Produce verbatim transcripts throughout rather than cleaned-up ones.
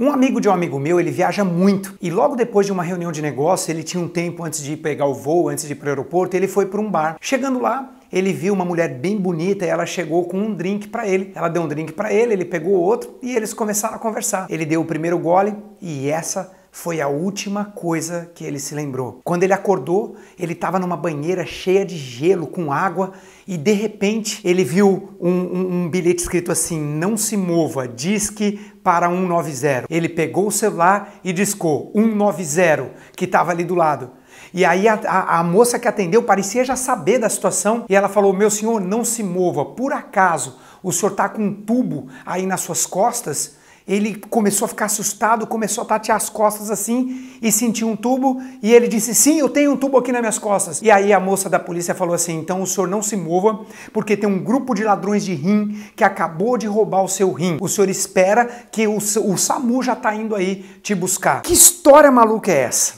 Um amigo de um amigo meu, ele viaja muito e logo depois de uma reunião de negócio, ele tinha um tempo antes de ir pegar o voo, antes de ir para o aeroporto, ele foi para um bar. Chegando lá, ele viu uma mulher bem bonita e ela chegou com um drink para ele. Ela deu um drink para ele, ele pegou outro e eles começaram a conversar. Ele deu o primeiro gole e essa foi a última coisa que ele se lembrou. Quando ele acordou, ele estava numa banheira cheia de gelo, com água, e de repente ele viu um, um, um bilhete escrito assim, não se mova, disque para um nove zero. Ele pegou o celular e discou um nove zero, que estava ali do lado. E aí a, a, a moça que atendeu parecia já saber da situação e ela falou, meu senhor, não se mova, por acaso o senhor está com um tubo aí nas suas costas? Ele começou a ficar assustado, começou a tatear as costas assim e sentiu um tubo e ele disse, sim, eu tenho um tubo aqui nas minhas costas. E aí a moça da polícia falou assim, então o senhor não se mova porque tem um grupo de ladrões de rim que acabou de roubar o seu rim. O senhor espera que o, o SAMU já tá indo aí te buscar. Que história maluca é essa?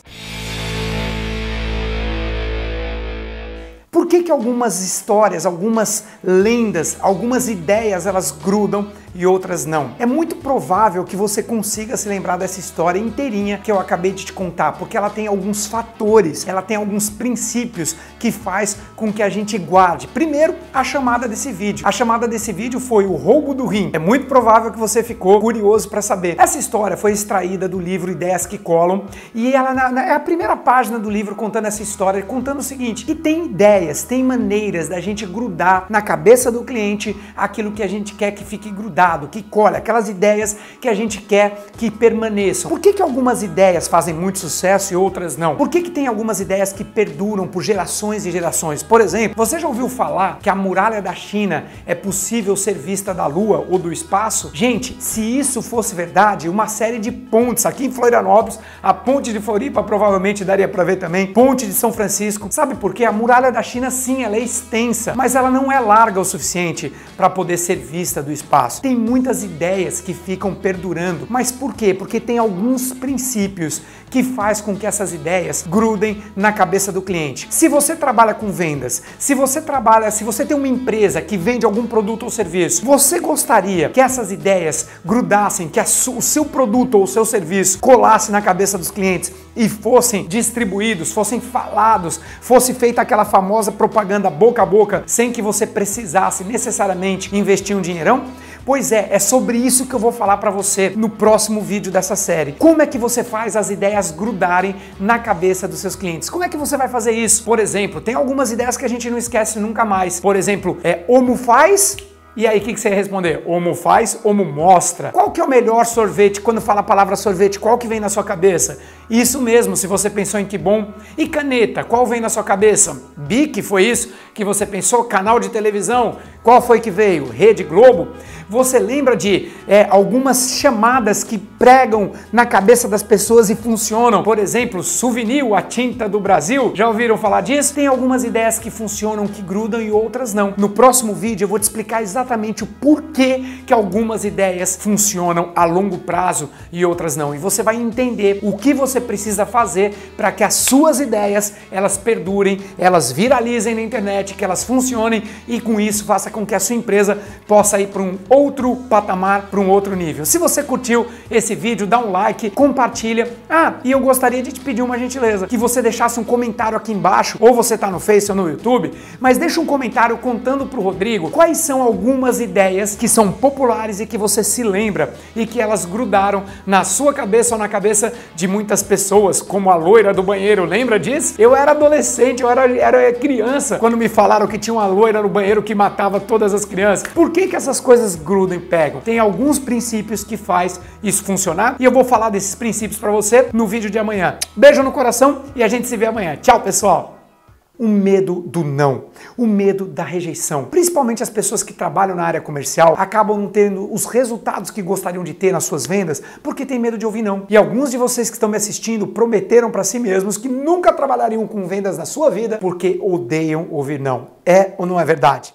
Por que que algumas histórias, algumas lendas, algumas ideias, elas grudam e outras não? É muito provável que você consiga se lembrar dessa história inteirinha que eu acabei de te contar, porque ela tem alguns fatores, ela tem alguns princípios que faz com que a gente guarde. Primeiro, a chamada desse vídeo. A chamada desse vídeo foi o roubo do rim. É muito provável que você ficou curioso para saber. Essa história foi extraída do livro Ideias que Colam e ela na, na, é a primeira página do livro contando essa história, contando o seguinte, que tem ideias, tem maneiras da gente grudar na cabeça do cliente aquilo que a gente quer que fique grudado, que colhe, aquelas ideias que a gente quer que permaneçam. Por que que algumas ideias fazem muito sucesso e outras não? Por que que tem algumas ideias que perduram por gerações e gerações? Por exemplo, você já ouviu falar que a Muralha da China é possível ser vista da Lua ou do espaço? Gente, se isso fosse verdade, uma série de pontes aqui em Florianópolis, a ponte de Floripa provavelmente daria para ver também, ponte de São Francisco. Sabe por quê? A Muralha da China, sim, ela é extensa, mas ela não é larga o suficiente para poder ser vista do espaço. Tem muitas ideias que ficam perdurando, mas por quê? Porque tem alguns princípios que faz com que essas ideias grudem na cabeça do cliente. Se você trabalha com vendas, se você trabalha, se você tem uma empresa que vende algum produto ou serviço, você gostaria que essas ideias grudassem, que a su, o seu produto ou o seu serviço colasse na cabeça dos clientes e fossem distribuídos, fossem falados, fosse feita aquela famosa propaganda boca a boca, sem que você precisasse necessariamente investir um dinheirão? Pois é, é sobre isso que eu vou falar para você no próximo vídeo dessa série. Como é que você faz as ideias grudarem na cabeça dos seus clientes? Como é que você vai fazer isso? Por exemplo, tem algumas ideias que a gente não esquece nunca mais. Por exemplo, é Omo faz... E aí, o que, que você ia responder? Omo faz, Omo mostra. Qual que é o melhor sorvete? Quando fala a palavra sorvete, qual que vem na sua cabeça? Isso mesmo, se você pensou em Kibon. E caneta, qual vem na sua cabeça? Bic, foi isso que você pensou? Canal de televisão, qual foi que veio? Rede Globo? Você lembra de é, algumas chamadas que pregam na cabeça das pessoas e funcionam? Por exemplo, souvenir, a tinta do Brasil. Já ouviram falar disso? Tem algumas ideias que funcionam, que grudam e outras não. No próximo vídeo eu vou te explicar exatamente exatamente o porquê que algumas ideias funcionam a longo prazo e outras não. E você vai entender o que você precisa fazer para que as suas ideias, elas perdurem, elas viralizem na internet, que elas funcionem e com isso faça com que a sua empresa possa ir para um outro patamar, para um outro nível. Se você curtiu esse vídeo, dá um like, compartilha. Ah, e eu gostaria de te pedir uma gentileza, que você deixasse um comentário aqui embaixo, ou você está no Face ou no YouTube, mas deixa um comentário contando para o Rodrigo quais são alguns algumas ideias que são populares e que você se lembra e que elas grudaram na sua cabeça ou na cabeça de muitas pessoas, como a loira do banheiro, lembra disso? Eu era adolescente, eu era, era criança, quando me falaram que tinha uma loira no banheiro que matava todas as crianças. Por que que essas coisas grudam e pegam? Tem alguns princípios que faz isso funcionar e eu vou falar desses princípios para você no vídeo de amanhã. Beijo no coração e a gente se vê amanhã. Tchau, pessoal! O medo do não, o medo da rejeição. Principalmente as pessoas que trabalham na área comercial acabam não tendo os resultados que gostariam de ter nas suas vendas porque tem medo de ouvir não. E alguns de vocês que estão me assistindo prometeram para si mesmos que nunca trabalhariam com vendas na sua vida porque odeiam ouvir não. É ou não é verdade?